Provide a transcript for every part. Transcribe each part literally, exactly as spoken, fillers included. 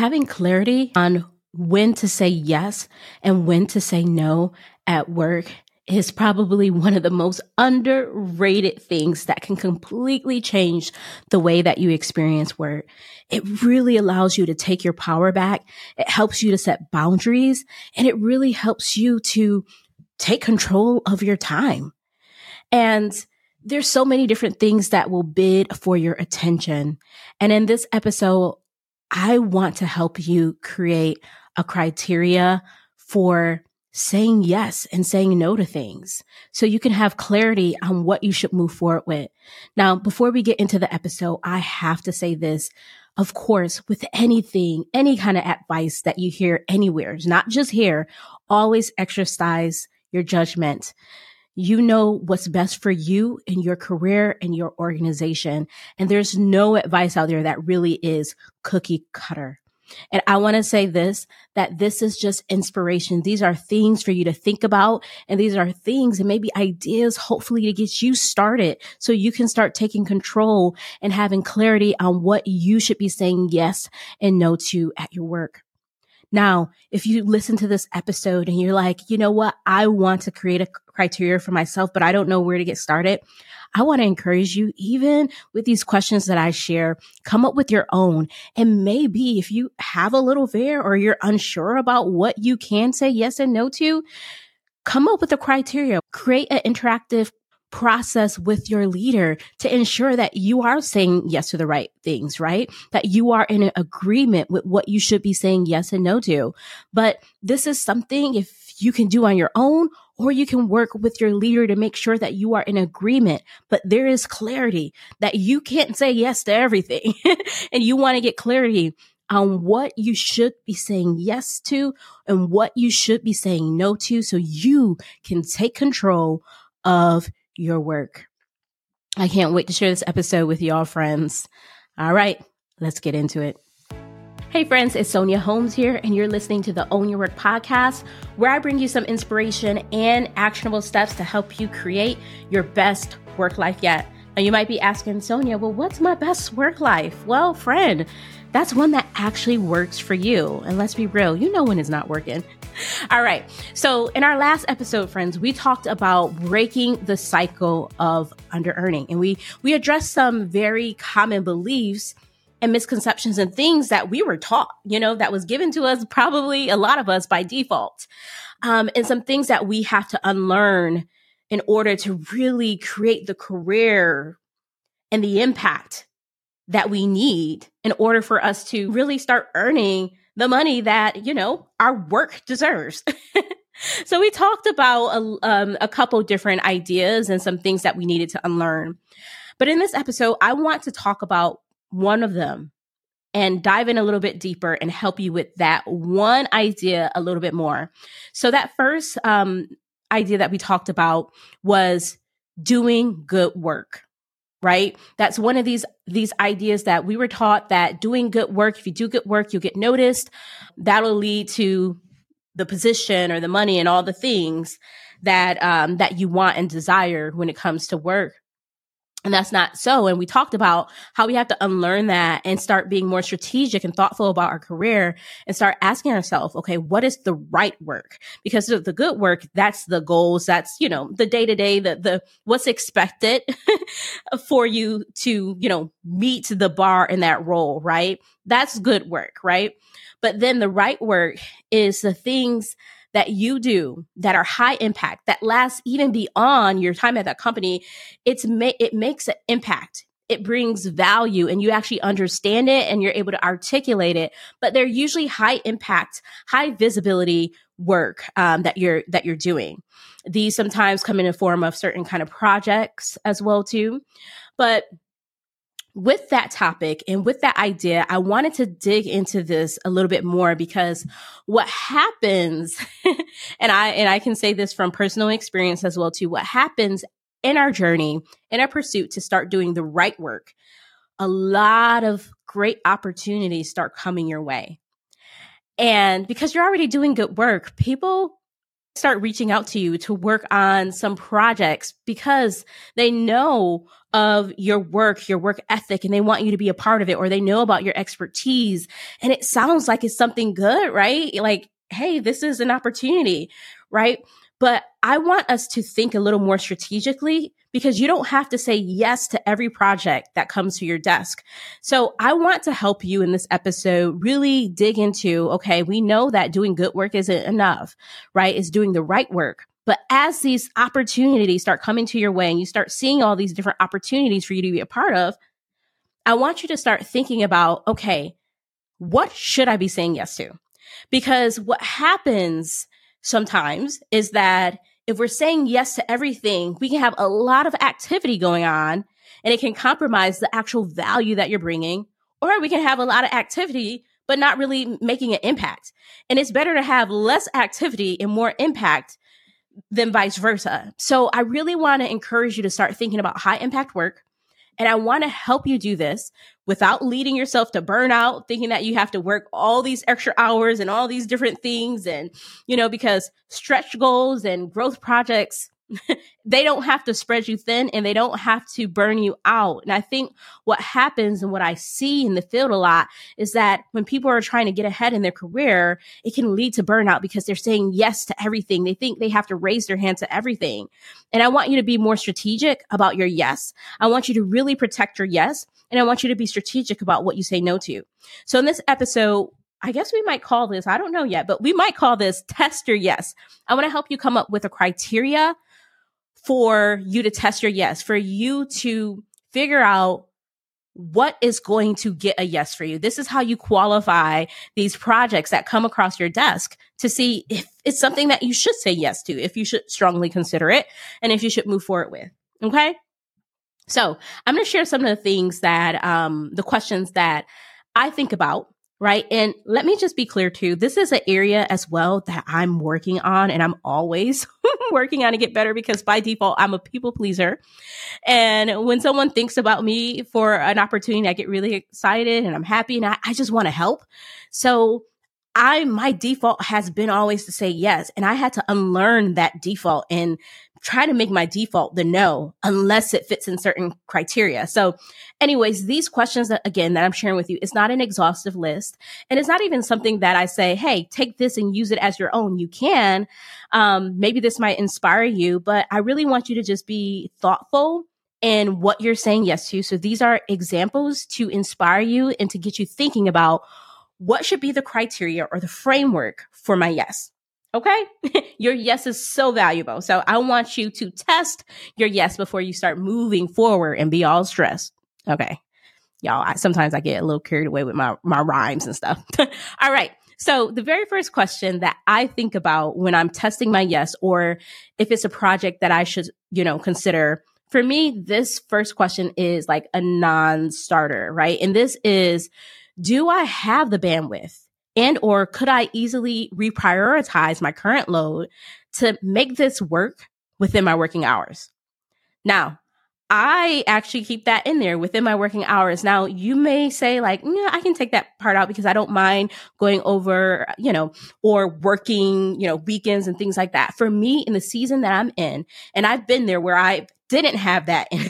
having clarity on when to say yes and when to say no at work is probably one of the most underrated things that can completely change the way that you experience work. It really allows you to take your power back. It helps you to set boundaries, and it really helps you to take control of your time. And there's so many different things that will bid for your attention. And in this episode, I want to help you create a criteria for saying yes and saying no to things so you can have clarity on what you should move forward with. Now, before we get into the episode, I have to say this. Of course, with anything, any kind of advice that you hear anywhere, not just here, always exercise your judgment. You know what's best for you in your career and your organization. And there's no advice out there that really is cookie cutter. And I want to say this, that this is just inspiration. These are things for you to think about. And these are things and maybe ideas, hopefully, to get you started so you can start taking control and having clarity on what you should be saying yes and no to at your work. Now, if you listen to this episode and you're like, you know what, I want to create a criteria for myself, but I don't know where to get started, I want to encourage you, even with these questions that I share, come up with your own. And maybe if you have a little fear or you're unsure about what you can say yes and no to, come up with a criteria. Create an interactive process with your leader to ensure that you are saying yes to the right things, right? That you are in agreement with what you should be saying yes and no to. But this is something if you can do on your own, or you can work with your leader to make sure that you are in agreement. But there is clarity that you can't say yes to everything. And you want to get clarity on what you should be saying yes to and what you should be saying no to so you can take control of your work. I can't wait to share this episode with y'all, friends. All right, let's get into it. Hey friends, it's Sonia Holmes here, and you're listening to the Own Your Work podcast, where I bring you some inspiration and actionable steps to help you create your best work life yet. Now you might be asking, Sonia, well, what's my best work life? Well, friend, that's one that actually works for you. And let's be real, you know when it's not working. All right. So in our last episode, friends, we talked about breaking the cycle of under-earning. And we, we addressed some very common beliefs and misconceptions and things that we were taught, you know, that was given to us, probably a lot of us by default. Um, and some things that we have to unlearn in order to really create the career and the impact that we need in order for us to really start earning the money that, you know, our work deserves. So we talked about a, um, a couple different ideas and some things that we needed to unlearn. But in this episode, I want to talk about one of them and dive in a little bit deeper and help you with that one idea a little bit more. So that first um, idea that we talked about was doing good work. Right? That's one of these, these ideas that we were taught that doing good work, if you do good work, you'll get noticed. That'll lead to the position or the money and all the things that, um, that you want and desire when it comes to work. And that's not so. And we talked about how we have to unlearn that and start being more strategic and thoughtful about our career and start asking ourselves, okay, what is the right work? Because the good work, that's the goals. That's, you know, the day to day, the, the, what's expected for you to, you know, meet the bar in that role, right? That's good work, right? But then the right work is the things that you do that are high impact, that lasts even beyond your time at that company. It's ma- it makes an impact. It brings value, and you actually understand it and you're able to articulate it. But they're usually high impact, high visibility work um, that you're that you're doing. These sometimes come in the form of certain kind of projects as well too. But with that topic and with that idea, I wanted to dig into this a little bit more, because what happens, and I and I can say this from personal experience as well too, what happens in our journey, in our pursuit to start doing the right work, a lot of great opportunities start coming your way. And because you're already doing good work, people start reaching out to you to work on some projects because they know of your work, your work ethic, and they want you to be a part of it, or they know about your expertise. And it sounds like it's something good, right? Like, hey, this is an opportunity, right? But I want us to think a little more strategically, because you don't have to say yes to every project that comes to your desk. So I want to help you in this episode really dig into, okay, we know that doing good work isn't enough, right? It's doing the right work. But as these opportunities start coming to your way and you start seeing all these different opportunities for you to be a part of, I want you to start thinking about, okay, what should I be saying yes to? Because what happens sometimes is that if we're saying yes to everything, we can have a lot of activity going on and it can compromise the actual value that you're bringing, or we can have a lot of activity but not really making an impact. And it's better to have less activity and more impact than vice versa. So I really want to encourage you to start thinking about high impact work. And I want to help you do this without leading yourself to burnout, thinking that you have to work all these extra hours and all these different things. And, you know, because stretch goals and growth projects, they don't have to spread you thin and they don't have to burn you out. And I think what happens and what I see in the field a lot is that when people are trying to get ahead in their career, it can lead to burnout because they're saying yes to everything. They think they have to raise their hand to everything. And I want you to be more strategic about your yes. I want you to really protect your yes. And I want you to be strategic about what you say no to. So in this episode, I guess we might call this, I don't know yet, but we might call this test your yes. I want to help you come up with a criteria for you to test your yes, for you to figure out what is going to get a yes for you. This is how you qualify these projects that come across your desk to see if it's something that you should say yes to, if you should strongly consider it, and if you should move forward with, okay? So I'm going to share some of the things that, um, the questions that I think about, right? And let me just be clear too, this is an area as well that I'm working on, and I'm always working on to get better because by default, I'm a people pleaser. And when someone thinks about me for an opportunity, I get really excited and I'm happy and I, I just want to help. So I, my default has been always to say yes. And I had to unlearn that default and try to make my default the no, unless it fits in certain criteria. So anyways, these questions that, again, that I'm sharing with you, it's not an exhaustive list. And it's not even something that I say, hey, take this and use it as your own. You can, um, maybe this might inspire you, but I really want you to just be thoughtful in what you're saying yes to. So these are examples to inspire you and to get you thinking about what should be the criteria or the framework for my yes. Okay. Your yes is so valuable. So I want you to test your yes before you start moving forward and be all stressed. Okay. Y'all, I, sometimes I get a little carried away with my, my rhymes and stuff. All right. So the very first question that I think about when I'm testing my yes, or if it's a project that I should, you know, consider, for me, this first question is like a non-starter, right? And this is, do I have the bandwidth? And or could I easily reprioritize my current load to make this work within my working hours? Now, I actually keep that in there within my working hours. Now, you may say like, yeah, I can take that part out because I don't mind going over, you know, or working, you know, weekends and things like that. For me, in the season that I'm in, and I've been there where I didn't have that in,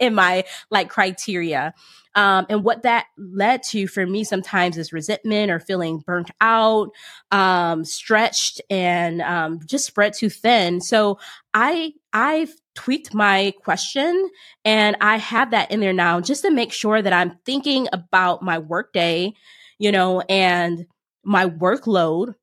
in my like criteria. Um, and what that led to for me sometimes is resentment or feeling burnt out, um, stretched and um, just spread too thin. So I, I've tweaked my question and I have that in there now just to make sure that I'm thinking about my workday, you know, and my workload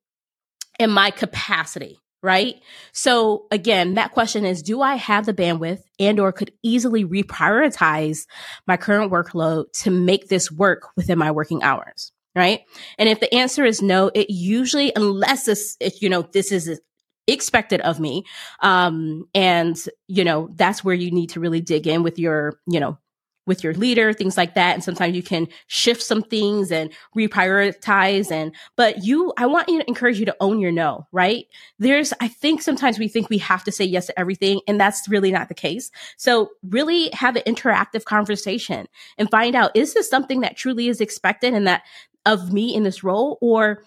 and my capacity. Right? So again, that question is, do I have the bandwidth and or could easily reprioritize my current workload to make this work within my working hours? Right? And if the answer is no, it usually, unless this, you know, this is expected of me. Um, and, you know, that's where you need to really dig in with your, you know, with your leader, things like that. And sometimes you can shift some things and reprioritize. And, but you, I want you to encourage you to own your no, right? There's, I think sometimes we think we have to say yes to everything, and that's really not the case. So really have an interactive conversation and find out, is this something that truly is expected and that of me in this role, or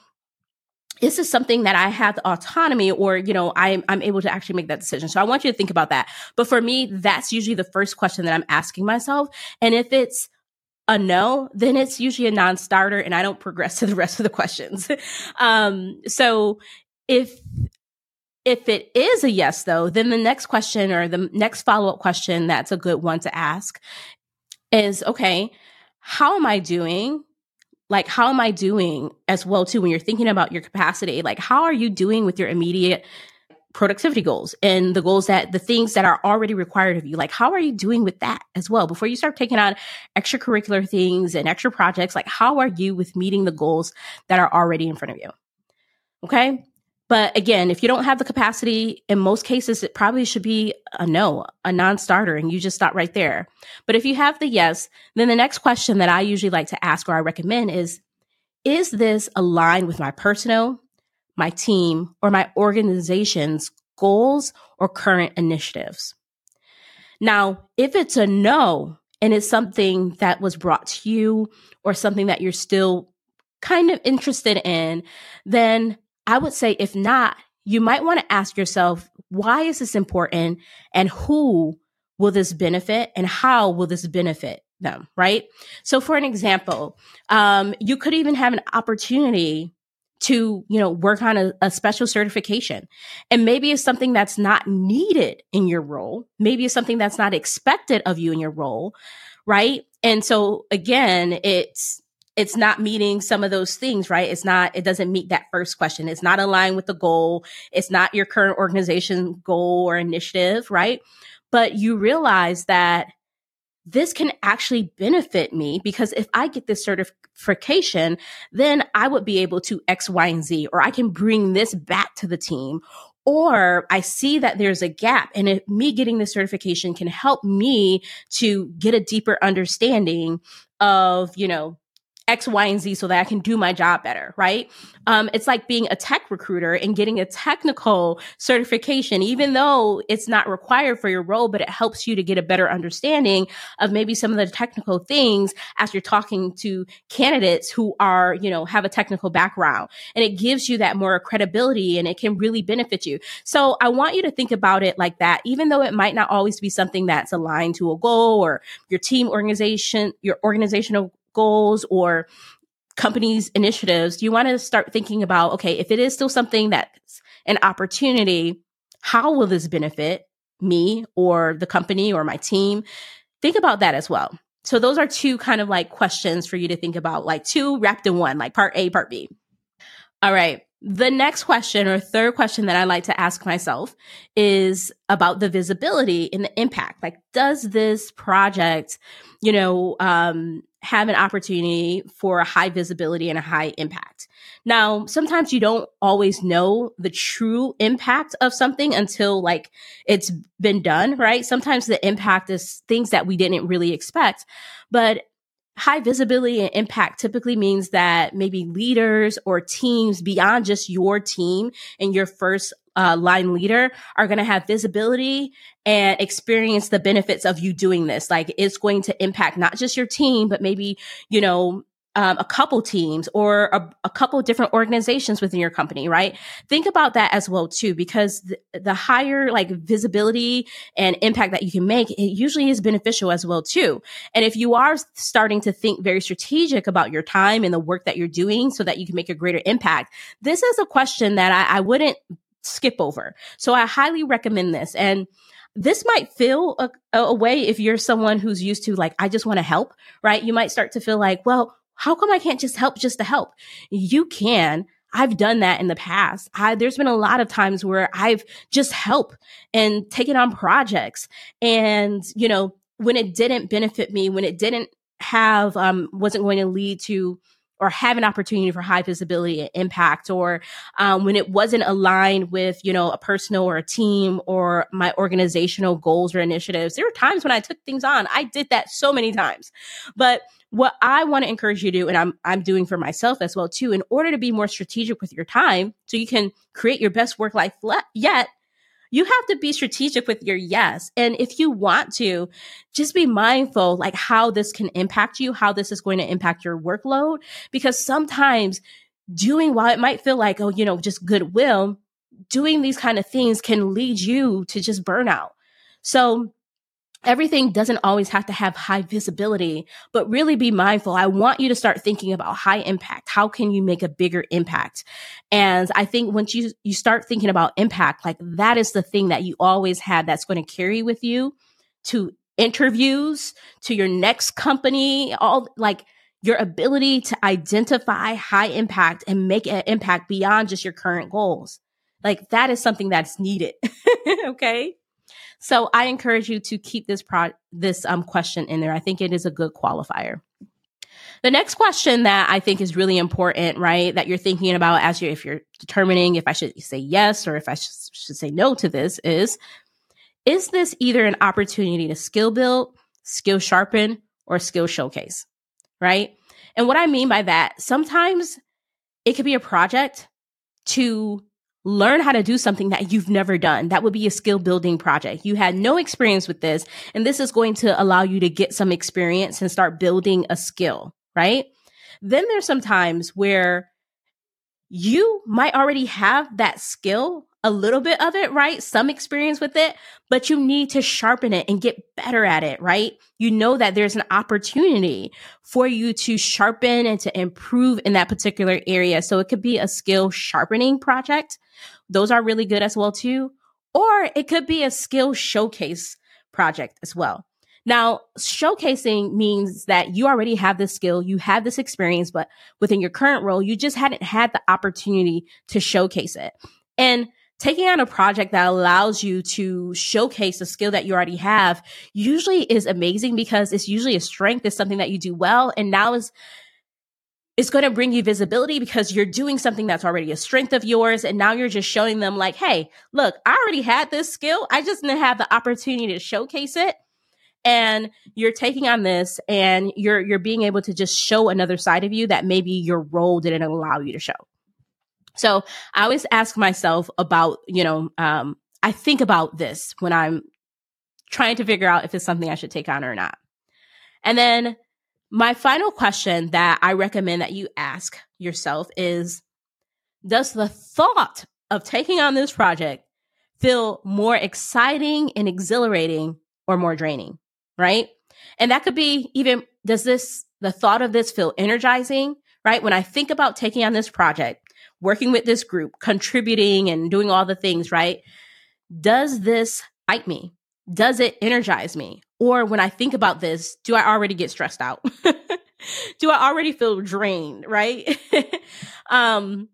this is something that I have the autonomy or, you know, I'm, I'm able to actually make that decision. So I want you to think about that. But for me, that's usually the first question that I'm asking myself. And if it's a no, then it's usually a non-starter and I don't progress to the rest of the questions. um, so if, if it is a yes, though, then the next question or the next follow-up question that's a good one to ask is, okay, how am I doing? Like, how am I doing as well, too, when you're thinking about your capacity? Like, how are you doing with your immediate productivity goals and the goals that the things that are already required of you? Like, how are you doing with that as well? Before you start taking on extracurricular things and extra projects, like, how are you with meeting the goals that are already in front of you? Okay. But again, if you don't have the capacity, in most cases, it probably should be a no, a non-starter, and you just stop right there. But if you have the yes, then the next question that I usually like to ask or I recommend is, is this aligned with my personal, my team, or my organization's goals or current initiatives? Now, if it's a no, and it's something that was brought to you or something that you're still kind of interested in, then I would say, if not, you might want to ask yourself, why is this important and who will this benefit and how will this benefit them, right? So for an example, um, you could even have an opportunity to, you know, work on a, a special certification. And maybe it's something that's not needed in your role. Maybe it's something that's not expected of you in your role, right? And so again, it's, It's not meeting some of those things, right? It's not, it doesn't meet that first question. It's not aligned with the goal. It's not your current organization goal or initiative, right? But you realize that this can actually benefit me because if I get this certification, then I would be able to X, Y, and Z, or I can bring this back to the team. Or I see that there's a gap and if me getting the certification can help me to get a deeper understanding of, you know, X, Y, and Z so that I can do my job better, right? Um, it's like being a tech recruiter and getting a technical certification, even though it's not required for your role, but it helps you to get a better understanding of maybe some of the technical things as you're talking to candidates who are, you know, have a technical background. And it gives you that more credibility and it can really benefit you. So I want you to think about it like that, even though it might not always be something that's aligned to a goal or your team organization, your organizational goals or companies' initiatives, you want to start thinking about, okay, if it is still something that's an opportunity, how will this benefit me or the company or my team? Think about that as well. So those are two kind of like questions for you to think about, like two wrapped in one, like part A, part B. All right. The next question or third question that I like to ask myself is about the visibility and the impact. Like, does this project, you know, um, have an opportunity for a high visibility and a high impact? Now, sometimes you don't always know the true impact of something until like it's been done, right? Sometimes the impact is things that we didn't really expect, but high visibility and impact typically means that maybe leaders or teams beyond just your team and your first uh, line leader are going to have visibility and experience the benefits of you doing this. Like, it's going to impact not just your team, but maybe, you know, um, a couple teams or a, a couple different organizations within your company, right? Think about that as well, too, because th- the higher like visibility and impact that you can make, it usually is beneficial as well, too. And if you are starting to think very strategic about your time and the work that you're doing so that you can make a greater impact, this is a question that I, I wouldn't skip over. So I highly recommend this. And this might feel a, a way if you're someone who's used to like, I just want to help, right? You might start to feel like, well, how come I can't just help just to help? You can. I've done that in the past. I, there's been a lot of times where I've just helped and taken on projects. And, you know, when it didn't benefit me, when it didn't have, um, wasn't going to lead to or have an opportunity for high visibility and impact, or um, when it wasn't aligned with, you know, a personal or a team or my organizational goals or initiatives. There were times when I took things on. I did that so many times. But what I want to encourage you to do, and I'm I'm doing for myself as well too, in order to be more strategic with your time so you can create your best work life le- yet, you have to be strategic with your yes. And if you want to, just be mindful like how this can impact you, how this is going to impact your workload, because sometimes doing, while it might feel like, oh, you know, just goodwill, doing these kind of things can lead you to just burnout. So everything doesn't always have to have high visibility, but really be mindful. I want you to start thinking about high impact. How can you make a bigger impact? And I think once you, you start thinking about impact, like that is the thing that you always had that's going to carry with you to interviews, to your next company, all like your ability to identify high impact and make an impact beyond just your current goals. Like that is something that's needed. Okay. So I encourage you to keep this pro- this um, question in there. I think it is a good qualifier. The next question that I think is really important, right, that you're thinking about as you if you're determining if I should say yes or if I sh- should say no to this is, is this either an opportunity to skill build, skill sharpen, or skill showcase, right? And what I mean by that, sometimes it could be a project to learn how to do something that you've never done. That would be a skill building project. You had no experience with this, and this is going to allow you to get some experience and start building a skill, right? Then there's some times where you might already have that skill, a little bit of it, right? Some experience with it, but you need to sharpen it and get better at it, right? You know that there's an opportunity for you to sharpen and to improve in that particular area. So it could be a skill sharpening project. Those are really good as well too. Or it could be a skill showcase project as well. Now, showcasing means that you already have this skill, you have this experience, but within your current role, you just hadn't had the opportunity to showcase it. And taking on a project that allows you to showcase the skill that you already have usually is amazing because it's usually a strength. It's something that you do well. And now is It's going to bring you visibility because you're doing something that's already a strength of yours. And now you're just showing them like, hey, look, I already had this skill. I just didn't have the opportunity to showcase it. And you're taking on this and you're, you're being able to just show another side of you that maybe your role didn't allow you to show. So I always ask myself about, you know, um, I think about this when I'm trying to figure out if it's something I should take on or not. And then my final question that I recommend that you ask yourself is, does the thought of taking on this project feel more exciting and exhilarating or more draining, right? And that could be even, does this, the thought of this feel energizing, right? When I think about taking on this project, working with this group, contributing and doing all the things, right? Does this excite me? Does it energize me? Or when I think about this, do I already get stressed out? Do I already feel drained, right? um,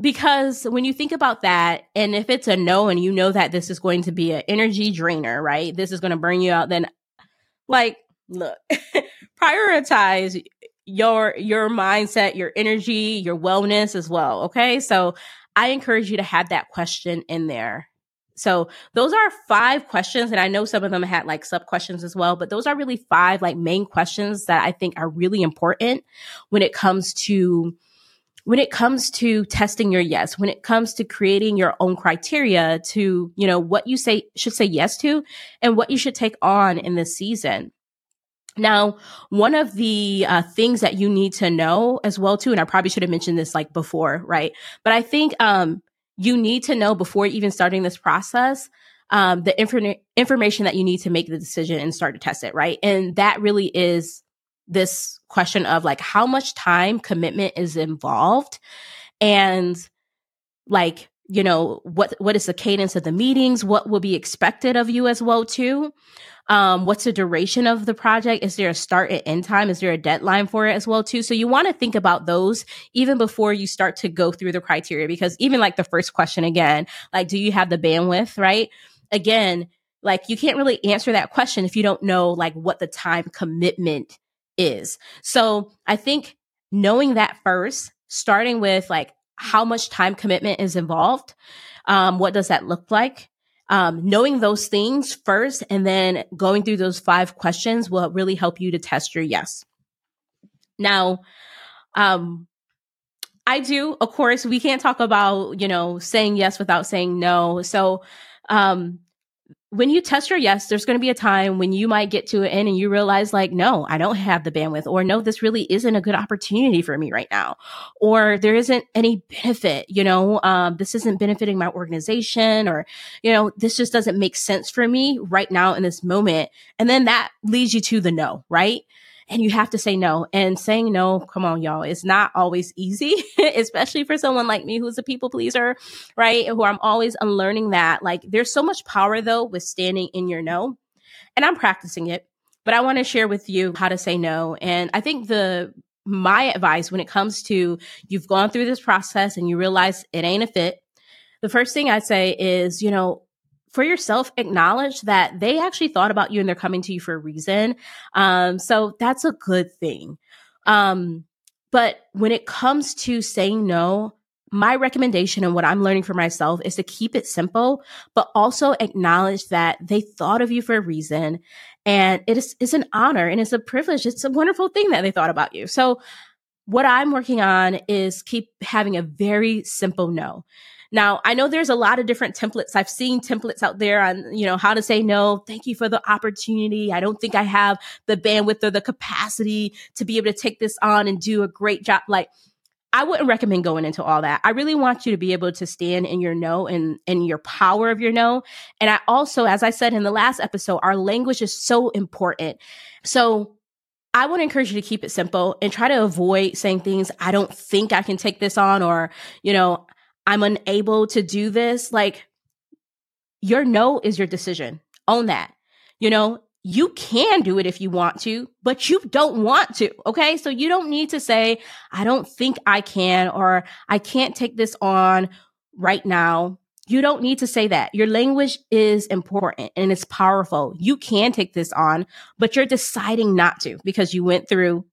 because when you think about that, and if it's a no, and you know that this is going to be an energy drainer, right? This is going to burn you out. Then like, look, prioritize your, your mindset, your energy, your wellness as well. Okay. So I encourage you to have that question in there. So those are five questions. And I know some of them had like sub questions as well, but those are really five like main questions that I think are really important when it comes to, when it comes to testing your yes, when it comes to creating your own criteria to, you know, what you say should say yes to and what you should take on in this season. Now, one of the uh, things that you need to know as well too, and I probably should have mentioned this like before, right? But I think, um, you need to know before even starting this process, um, the infor- information that you need to make the decision and start to test it, right? And that really is this question of like how much time commitment is involved and like, you know, what what is the cadence of the meetings? What will be expected of you as well too? Um, what's the duration of the project? Is there a start and end time? Is there a deadline for it as well too? So you want to think about those even before you start to go through the criteria, because even like the first question again, like, do you have the bandwidth, right? Again, like you can't really answer that question if you don't know like what the time commitment is. So I think knowing that first, starting with like how much time commitment is involved, um, what does that look like? Um, knowing those things first and then going through those five questions will really help you to test your yes. Now, um, I do, of course, we can't talk about, you know, saying yes without saying no. So um, when you test your yes, there's going to be a time when you might get to an end and you realize like, no, I don't have the bandwidth, or no, this really isn't a good opportunity for me right now, or there isn't any benefit, you know, um, this isn't benefiting my organization, or, you know, this just doesn't make sense for me right now in this moment. And then that leads you to the no, right? And you have to say no. And saying no, come on, y'all, it's not always easy, especially for someone like me who's a people pleaser, right? Who I'm always unlearning that. Like, there's so much power, though, with standing in your no. And I'm practicing it, but I want to share with you how to say no. And I think the my advice when it comes to you've gone through this process and you realize it ain't a fit, the first thing I'd say is, you know, for yourself, acknowledge that they actually thought about you and they're coming to you for a reason. Um, so that's a good thing. Um, but when it comes to saying no, my recommendation and what I'm learning for myself is to keep it simple, but also acknowledge that they thought of you for a reason. And it is, it's an honor and it's a privilege. It's a wonderful thing that they thought about you. So what I'm working on is keep having a very simple no. Now, I know there's a lot of different templates. I've seen templates out there on, you know, how to say no. Thank you for the opportunity. I don't think I have the bandwidth or the capacity to be able to take this on and do a great job. Like, I wouldn't recommend going into all that. I really want you to be able to stand in your no and in your power of your no. And I also, as I said in the last episode, our language is so important. So I want to encourage you to keep it simple and try to avoid saying things, I don't think I can take this on, or, you know, I'm unable to do this. Like, your no is your decision. Own that. You know, you can do it if you want to, but you don't want to. Okay. So you don't need to say, I don't think I can, or I can't take this on right now. You don't need to say that. Your language is important and it's powerful. You can take this on, but you're deciding not to because you went through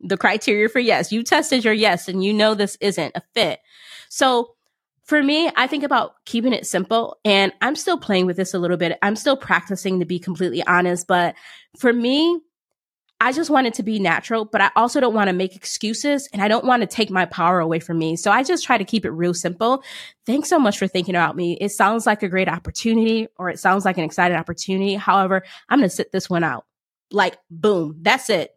the criteria for yes. You tested your yes and you know this isn't a fit. So for me, I think about keeping it simple, and I'm still playing with this a little bit. I'm still practicing, to be completely honest, but for me, I just want it to be natural, but I also don't want to make excuses and I don't want to take my power away from me. So I just try to keep it real simple. Thanks so much for thinking about me. It sounds like a great opportunity, or it sounds like an exciting opportunity. However, I'm going to sit this one out. Like, boom, that's it.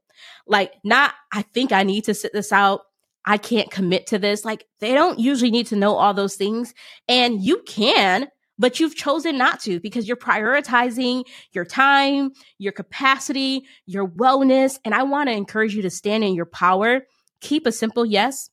Like, not, I think I need to sit this out. I can't commit to this. Like, they don't usually need to know all those things. And you can, but you've chosen not to because you're prioritizing your time, your capacity, your wellness. And I want to encourage you to stand in your power. Keep a simple yes.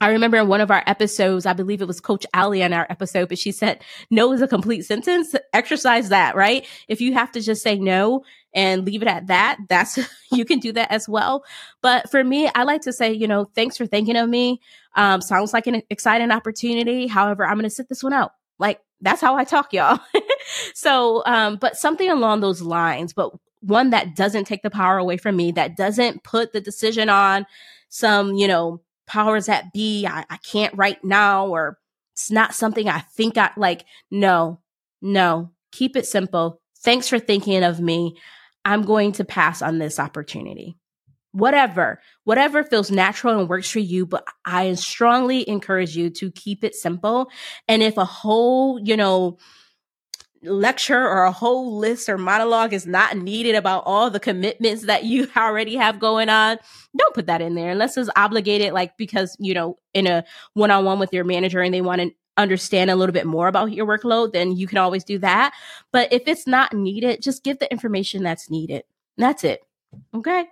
I remember in one of our episodes, I believe it was Coach Ali on our episode, but she said, no is a complete sentence. Exercise that, right? If you have to just say no and leave it at that, that's, you can do that as well. But for me, I like to say, you know, thanks for thinking of me. Um, sounds like an exciting opportunity. However, I'm going to sit this one out. Like, that's how I talk, y'all. So, um, but something along those lines, but one that doesn't take the power away from me, that doesn't put the decision on some, you know, powers that be, I, I can't right now, or it's not something I think I like. No, no, keep it simple. Thanks for thinking of me. I'm going to pass on this opportunity. Whatever, whatever feels natural and works for you, but I strongly encourage you to keep it simple. And if a whole, you know, lecture or a whole list or monologue is not needed about all the commitments that you already have going on, don't put that in there unless it's obligated, like, because, you know, in a one-on-one with your manager and they want to understand a little bit more about your workload, then you can always do that. But if it's not needed, just give the information that's needed. That's it. Okay.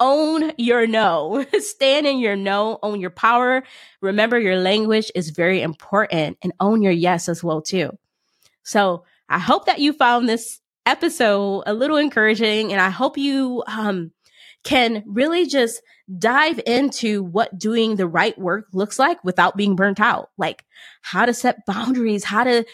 Own your no. Stand in your no. Own your power. Remember, your language is very important, and own your yes as well too. So I hope that you found this episode a little encouraging, and I hope you um, can really just dive into what doing the right work looks like without being burnt out. Like, how to set boundaries, how to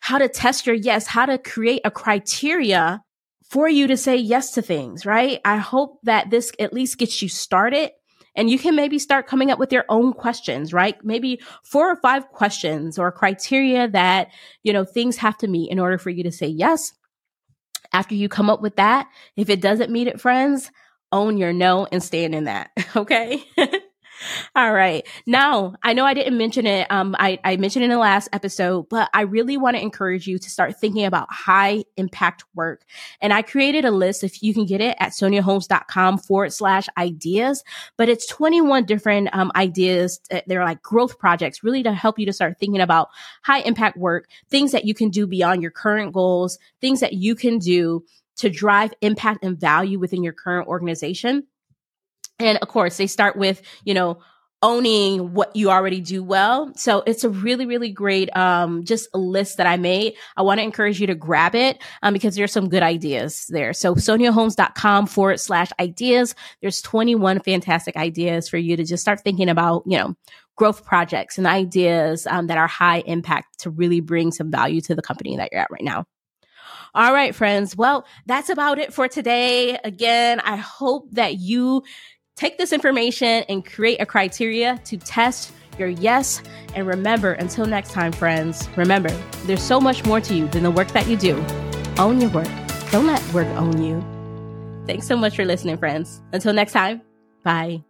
how to test your yes, how to create a criteria for you to say yes to things, right? I hope that this at least gets you started, and you can maybe start coming up with your own questions, right? Maybe four or five questions or criteria that, you know, things have to meet in order for you to say yes. After you come up with that, if it doesn't meet it, friends, own your no and stand in that, okay? All right. Now, I know I didn't mention it. Um, I, I mentioned it in the last episode, but I really want to encourage you to start thinking about high impact work. And I created a list, if you can get it, at sonia holmes dot com forward slash ideas, but it's twenty-one different um, ideas. They're like growth projects, really to help you to start thinking about high impact work, things that you can do beyond your current goals, things that you can do to drive impact and value within your current organization. And of course, they start with, you know, owning what you already do well. So it's a really, really great, um, just a list that I made. I want to encourage you to grab it, um, because there's some good ideas there. So sonia holmes dot com forward slash ideas. There's twenty-one fantastic ideas for you to just start thinking about, you know, growth projects and ideas, um, that are high impact to really bring some value to the company that you're at right now. All right, friends. Well, that's about it for today. Again, I hope that you take this information and create a criteria to test your yes. And remember, until next time, friends, remember, there's so much more to you than the work that you do. Own your work. Don't let work own you. Thanks so much for listening, friends. Until next time, bye.